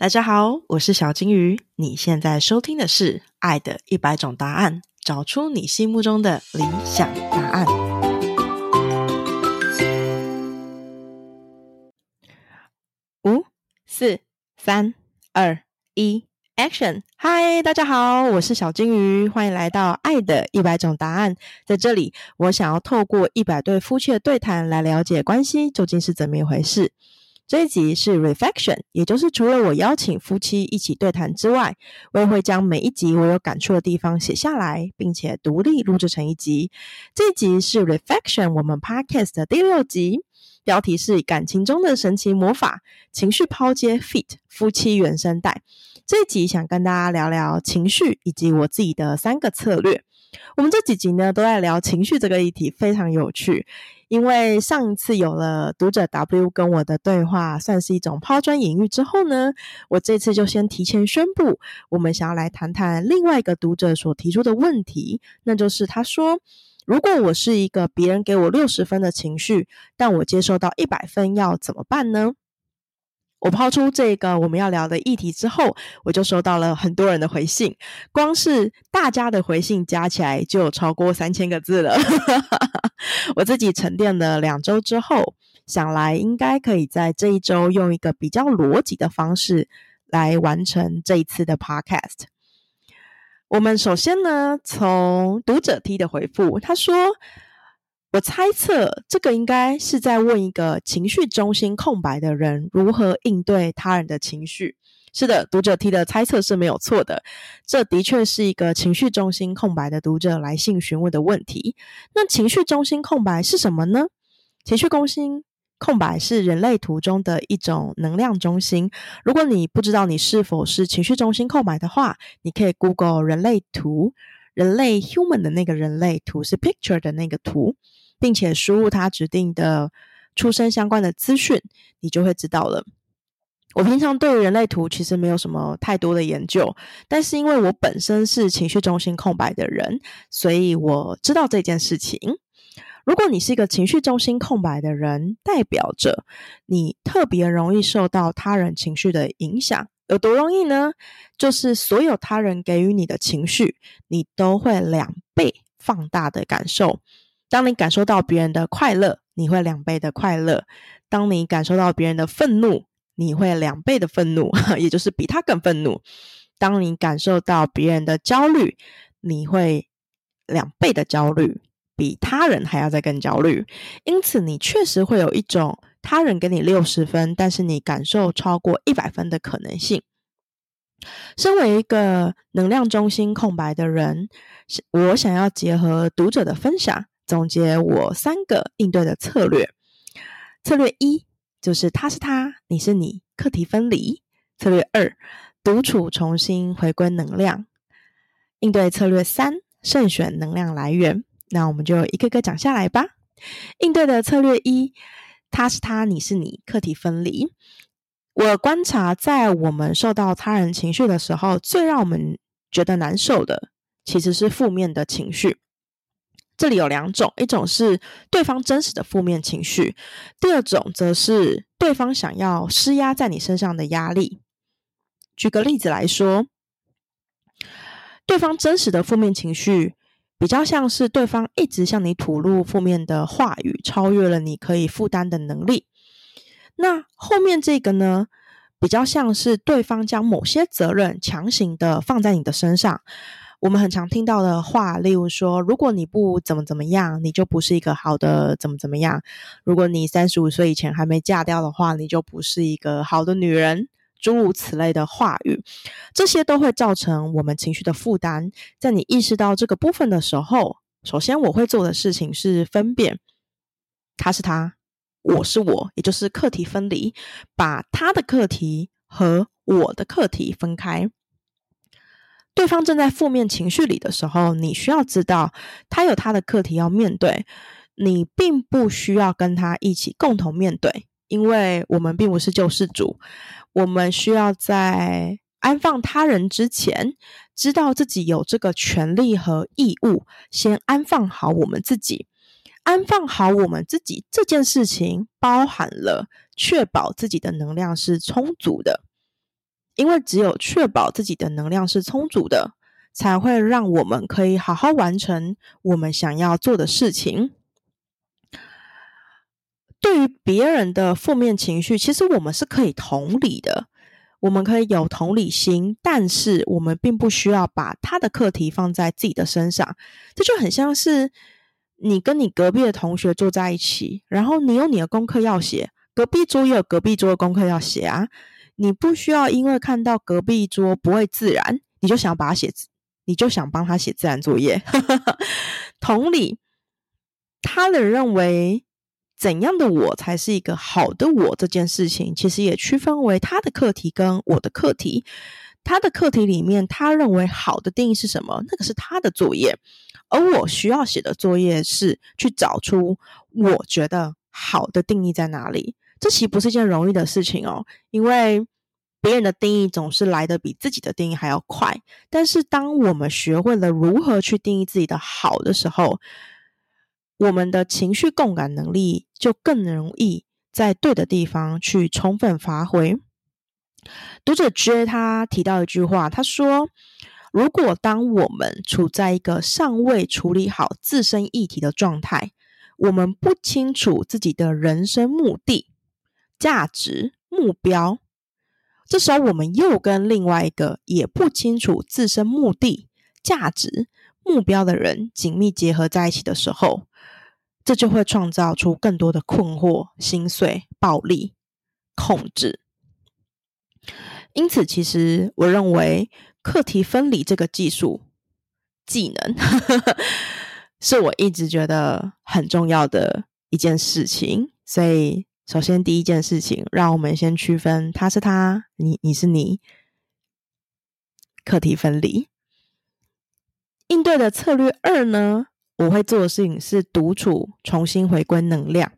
大家好，我是小金鱼，你现在收听的是爱的100种答案，找出你心目中的理想答案。5、4、3、2、1Action！ 嗨，大家好，我是小金鱼，欢迎来到爱的100种答案。在这里，我想要透过100对夫妻的对谈来了解关系究竟是怎么一回事。这一集是 Reflection， 也就是除了我邀请夫妻一起对谈之外，我也会将每一集我有感触的地方写下来，并且独立录制成一集。这一集是 Reflection 我们 Podcast 的第6集，标题是感情中的神奇魔法，情绪抛接 Fit 夫妻原声带。这一集想跟大家聊聊情绪以及我自己的3个策略。我们这几集呢都在聊情绪这个议题，非常有趣。因为上一次有了读者 W 跟我的对话，算是一种抛砖引玉之后呢，我这次就先提前宣布，我们想要来谈谈另外一个读者所提出的问题，那就是他说，如果我是一个别人给我60分的情绪，但我接受到100分要怎么办呢？我抛出这个我们要聊的议题之后，我就收到了很多人的回信，光是大家的回信加起来就有超过3000个字了。我自己沉淀了2周之后，想来应该可以在这一周用一个比较逻辑的方式来完成这一次的 podcast。 我们首先呢从读者 T 的回复，他说，我猜测这个应该是在问一个情绪中心空白的人如何应对他人的情绪。是的，读者 T 的猜测是没有错的，这的确是一个情绪中心空白的读者来信询问的问题。那情绪中心空白是什么呢？情绪中心空白是人类图中的一种能量中心，如果你不知道你是否是情绪中心空白的话，你可以 Google 人类图，人类 human 的那个人类图是 picture 的那个图，并且输入他指定的出生相关的资讯，你就会知道了。我平常对于人类图其实没有什么太多的研究，但是因为我本身是情绪中心空白的人，所以我知道这件事情。如果你是一个情绪中心空白的人，代表着你特别容易受到他人情绪的影响。有多容易呢？就是所有他人给予你的情绪，你都会2倍放大的感受。当你感受到别人的快乐，你会2倍的快乐；当你感受到别人的愤怒，你会2倍的愤怒，也就是比他更愤怒；当你感受到别人的焦虑，你会2倍的焦虑，比他人还要再更焦虑。因此你确实会有一种他人给你60分，但是你感受超过100分的可能性。身为一个能量中心空白的人，我想要结合读者的分享，总结我3个应对的策略。策略1就是他是他，你是你，课题分离。策略2，独处重新回归能量。应对策略3，慎选能量来源。那我们就一个个讲下来吧。应对的策略1，他是他，你是你，课题分离。我观察在我们受到他人情绪的时候，最让我们觉得难受的其实是负面的情绪。这里有2种，一种是对方真实的负面情绪，第2种则是对方想要施压在你身上的压力。举个例子来说，对方真实的负面情绪比较像是对方一直向你吐露负面的话语，超越了你可以负担的能力。那后面这个呢，比较像是对方将某些责任强行的放在你的身上。我们很常听到的话，例如说，如果你不怎么怎么样，你就不是一个好的怎么怎么样；如果你35岁以前还没嫁掉的话，你就不是一个好的女人，诸如此类的话语。这些都会造成我们情绪的负担。在你意识到这个部分的时候，首先我会做的事情是分辨他是他，我是我，也就是课题分离，把他的课题和我的课题分开。对方正在负面情绪里的时候，你需要知道他有他的课题要面对，你并不需要跟他一起共同面对，因为我们并不是救世主。我们需要在安放他人之前，知道自己有这个权利和义务，先安放好我们自己。安放好我们自己这件事情包含了确保自己的能量是充足的。因为只有确保自己的能量是充足的，才会让我们可以好好完成我们想要做的事情。对于别人的负面情绪，其实我们是可以同理的，我们可以有同理心，但是我们并不需要把他的课题放在自己的身上。这就很像是你跟你隔壁的同学坐在一起，然后你有你的功课要写，隔壁桌也有隔壁桌的功课要写啊。你不需要因为看到隔壁桌不会自然，你就想帮他写自然作业。同理，他人认为怎样的我才是一个好的我这件事情，其实也区分为他的课题跟我的课题。他的课题里面，他认为好的定义是什么，那个是他的作业，而我需要写的作业是去找出我觉得好的定义在哪里。这其实不是一件容易的事情哦，因为别人的定义总是来得比自己的定义还要快。但是当我们学会了如何去定义自己的好的时候，我们的情绪共感能力就更容易在对的地方去充分发挥。读者 J 他提到一句话，他说，如果当我们处在一个尚未处理好自身议题的状态，我们不清楚自己的人生目的、价值、目标，这时候我们又跟另外一个也不清楚自身目的、价值、目标的人紧密结合在一起的时候，这就会创造出更多的困惑、心碎、暴力、控制。因此其实我认为课题分离这个技能是我一直觉得很重要的一件事情。所以首先第一件事情，让我们先区分他是他，你是你，课题分离。应对的策略2呢，我会做的事情是独处，重新回归能量。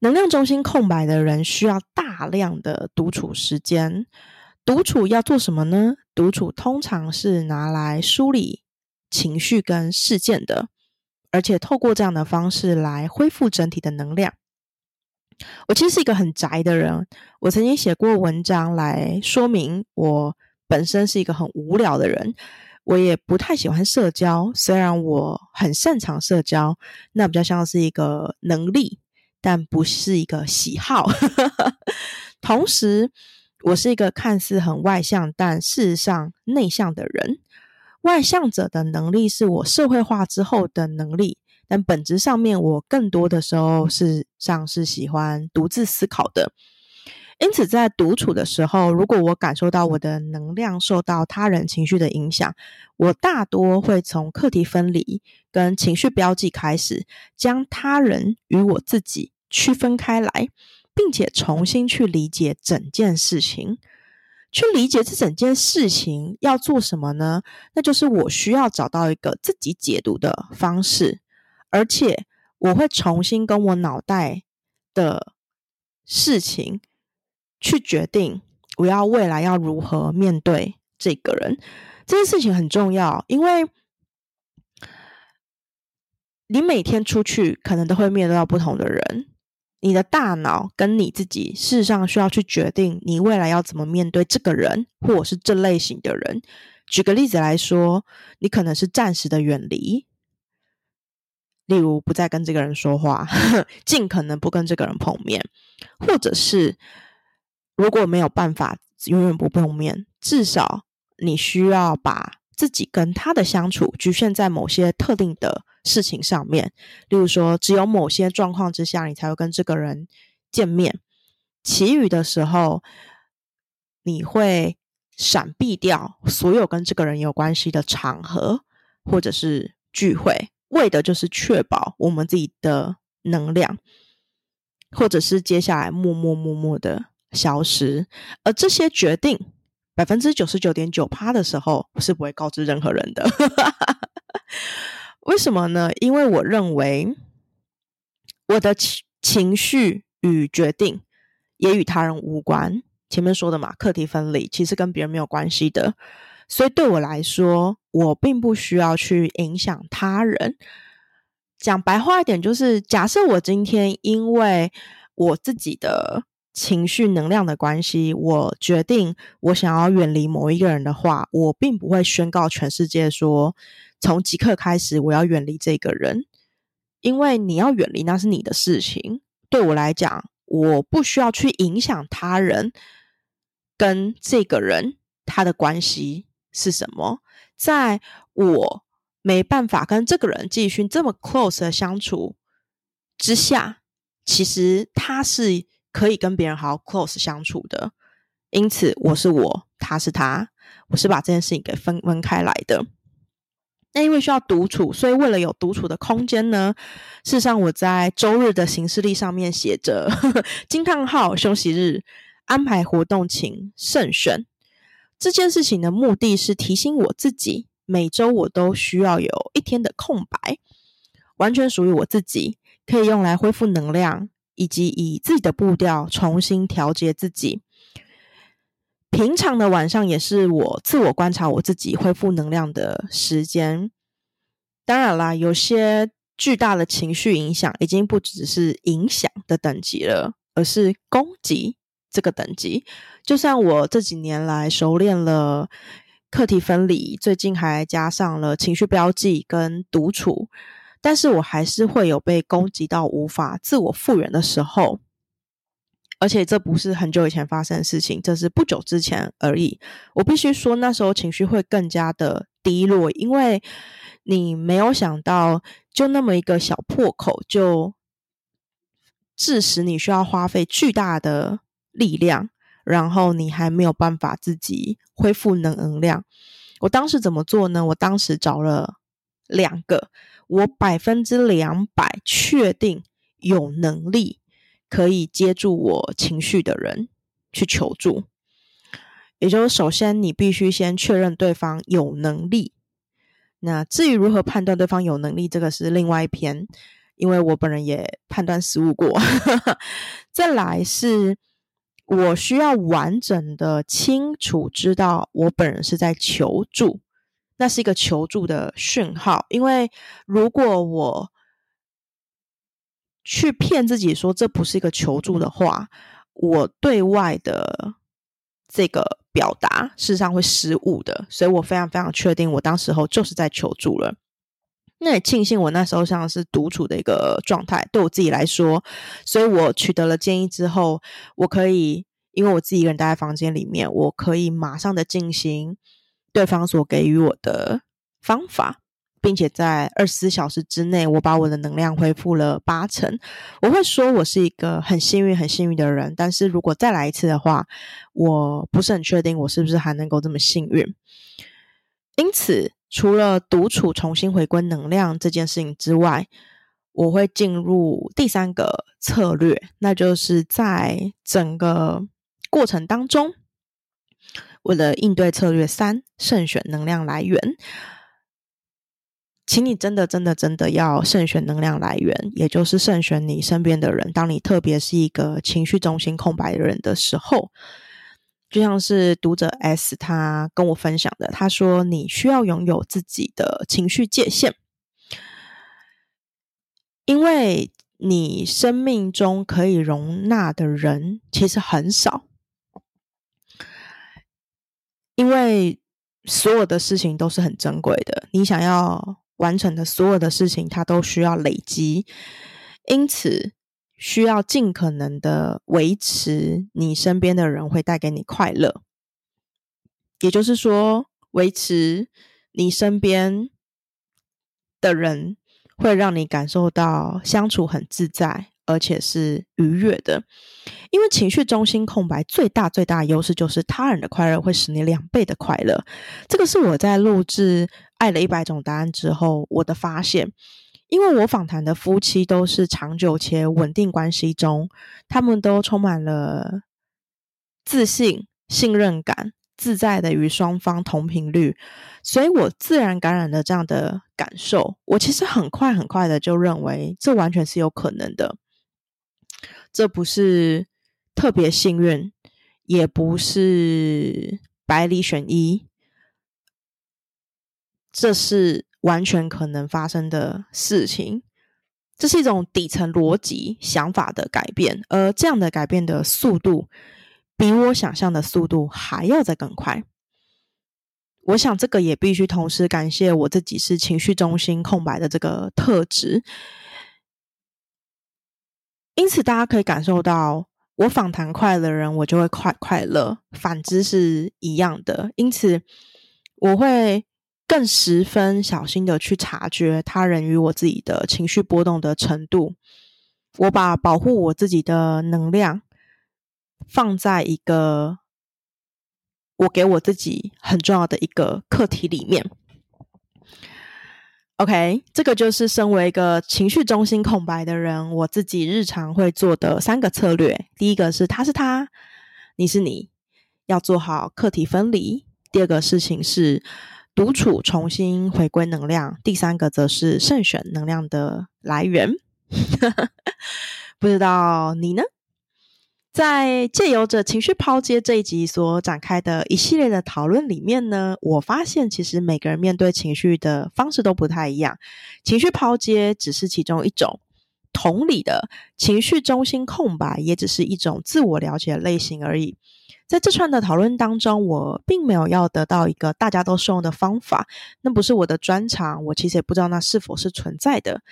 能量中心空白的人需要大量的独处时间。独处要做什么呢？独处通常是拿来梳理情绪跟事件的，而且透过这样的方式来恢复整体的能量。我其实是一个很宅的人，我曾经写过文章来说明我本身是一个很无聊的人，我也不太喜欢社交，虽然我很擅长社交，那比较像是一个能力，但不是一个喜好。同时我是一个看似很外向但事实上内向的人。外向者的能力是我社会化之后的能力，但本质上面我更多的时候事实上是喜欢独自思考的。因此在独处的时候，如果我感受到我的能量受到他人情绪的影响，我大多会从课题分离跟情绪标记开始，将他人与我自己区分开来，并且重新去理解整件事情。去理解这整件事情要做什么呢？那就是我需要找到一个自己解读的方式，而且我会重新跟我脑袋的事情去决定我要未来要如何面对这个人。这件事情很重要，因为你每天出去可能都会面对到不同的人，你的大脑跟你自己事实上需要去决定你未来要怎么面对这个人或者是这类型的人。举个例子来说，你可能是暂时的远离，例如不再跟这个人说话，尽可能不跟这个人碰面，或者是如果没有办法永远不碰面，至少你需要把自己跟他的相处局限在某些特定的事情上面，例如说只有某些状况之下你才会跟这个人见面，其余的时候你会闪避掉所有跟这个人有关系的场合或者是聚会，为的就是确保我们自己的能量，或者是接下来默默的消失。而这些决定 99.9% 的时候是不会告知任何人的。为什么呢？因为我认为我的情绪与决定也与他人无关，前面说的嘛，课题分离其实跟别人没有关系的，所以对我来说我并不需要去影响他人。讲白话一点就是，假设我今天因为我自己的情绪能量的关系，我决定我想要远离某一个人的话，我并不会宣告全世界说从即刻开始我要远离这个人，因为你要远离那是你的事情，对我来讲我不需要去影响他人跟这个人他的关系是什么。在我没办法跟这个人继续这么 close 的相处之下，其实他是可以跟别人好好 close 相处的，因此我是我，他是他，我是把这件事情给分开来的。那因为需要独处，所以为了有独处的空间呢，事实上我在周日的行事历上面写着惊叹号休息日，安排活动请慎选。这件事情的目的是提醒我自己，每周我都需要有一天的空白，完全属于我自己，可以用来恢复能量，以及以自己的步调重新调节自己。平常的晚上也是我自我观察我自己恢复能量的时间。当然啦，有些巨大的情绪影响已经不只是影响的等级了，而是攻击这个等级。就像我这几年来熟练了课题分离，最近还加上了情绪标记跟独处，但是我还是会有被攻击到无法自我复原的时候，而且这不是很久以前发生的事情，这是不久之前而已。我必须说那时候情绪会更加的低落，因为你没有想到就那么一个小破口就致使你需要花费巨大的力量，然后你还没有办法自己恢复能量。我当时怎么做呢？我当时找了两个我200%确定有能力可以接住我情绪的人去求助。也就是首先你必须先确认对方有能力，那至于如何判断对方有能力，这个是另外一篇，因为我本人也判断失误过再来是我需要完整的清楚知道我本人是在求助，那是一个求助的讯号。因为如果我去骗自己说这不是一个求助的话，我对外的这个表达事实上会失误的，所以我非常非常确定我当时候就是在求助了。那也庆幸我那时候像是独处的一个状态，对我自己来说，所以我取得了建议之后，我可以因为我自己一个人待在房间里面，我可以马上的进行对方所给予我的方法，并且在24小时之内我把我的能量恢复了80%。我会说我是一个很幸运的人，但是如果再来一次的话，我不是很确定我是不是还能够这么幸运。因此除了独处重新回归能量这件事情之外，我会进入第三个策略，那就是在整个过程当中我的应对策略3，慎选能量来源。请你真的要慎选能量来源，也就是慎选你身边的人。当你特别是一个情绪中心空白的人的时候，就像是读者 S 他跟我分享的，他说你需要拥有自己的情绪界限，因为你生命中可以容纳的人其实很少，因为所有的事情都是很珍贵的，你想要完成的所有的事情它都需要累积，因此需要尽可能的维持你身边的人会带给你快乐。也就是说，维持你身边的人会让你感受到相处很自在而且是愉悦的。因为情绪中心空白最大的优势就是他人的快乐会使你2倍的快乐。这个是我在录制爱了100种答案之后我的发现，因为我访谈的夫妻都是长久且稳定关系中，他们都充满了自信、信任感，自在的与双方同频率，所以我自然感染了这样的感受。我其实很快的就认为这完全是有可能的，这不是特别幸运，也不是百里选一，这是完全可能发生的事情。这是一种底层逻辑想法的改变，而这样的改变的速度比我想象的速度还要再更快。我想这个也必须同时感谢我自己是情绪中心空白的这个特质。因此大家可以感受到，我访谈快乐的人我就会快乐，反之是一样的。因此我会更十分小心的去察觉他人与我自己的情绪波动的程度。我把保护我自己的能量放在一个我给我自己很重要的一个课题里面。 OK， 这个就是身为一个情绪中心空白的人，我自己日常会做的三个策略。第一个是他是他，你是你，要做好课题分离。第二个事情是独处，重新回归能量。第三个则是慎选能量的来源。不知道你呢？在借由着情绪抛接这一集所展开的一系列的讨论里面呢，我发现其实每个人面对情绪的方式都不太一样，情绪抛接只是其中一种，同理的情绪中心空白也只是一种自我了解类型而已。在这串的讨论当中，我并没有要得到一个大家都适用的方法，那不是我的专长，我其实也不知道那是否是存在的。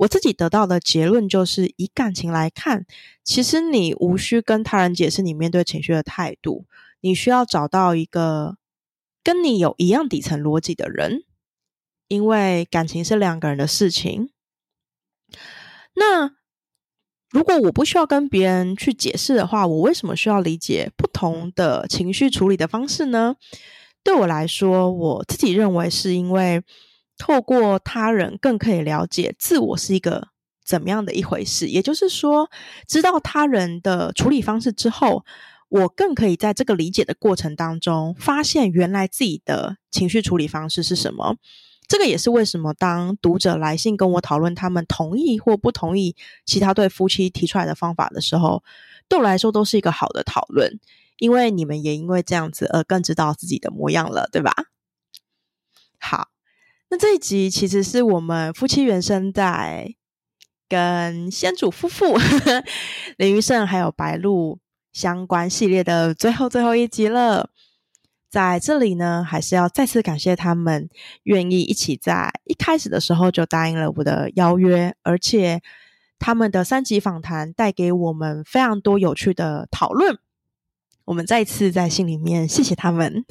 我自己得到的结论就是，以感情来看，其实你无需跟他人解释你面对情绪的态度，你需要找到一个跟你有一样底层逻辑的人，因为感情是两个人的事情。那如果我不需要跟别人去解释的话，我为什么需要理解不同的情绪处理的方式呢？对我来说，我自己认为是因为透过他人更可以了解自我是一个怎么样的一回事，也就是说，知道他人的处理方式之后，我更可以在这个理解的过程当中发现原来自己的情绪处理方式是什么。这个也是为什么当读者来信跟我讨论他们同意或不同意其他对夫妻提出来的方法的时候，对我来说都是一个好的讨论，因为你们也因为这样子而更知道自己的模样了，对吧？好，那这一集其实是我们夫妻原声带跟先主夫妇林余胜还有白鹿相关系列的最后一集了。在这里呢，还是要再次感谢他们愿意一起在一开始的时候就答应了我的邀约，而且他们的三集访谈带给我们非常多有趣的讨论，我们再次在信里面谢谢他们。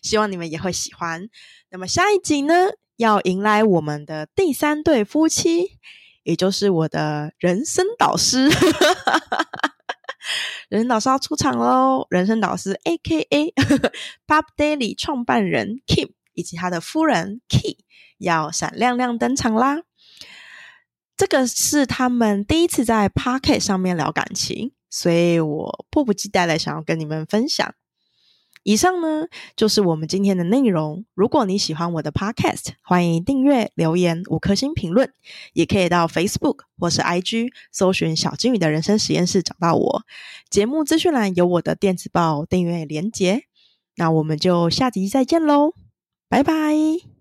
希望你们也会喜欢。那么下一集呢，要迎来我们的第三对夫妻，也就是我的人生导师。人生导师要出场咯，人生导师 AKA Bob Daily 创办人 Kim 以及他的夫人 Ki 要闪亮亮登场啦。这个是他们第一次在 Podcast 上面聊感情，所以我迫不及待的想要跟你们分享。以上呢，就是我们今天的内容。如果你喜欢我的 podcast， 欢迎订阅、留言、5颗星评论，也可以到 Facebook 或是 IG 搜寻小金鱼的人生实验室找到我。节目资讯栏有我的电子报订阅连结。那我们就下集再见咯，拜拜。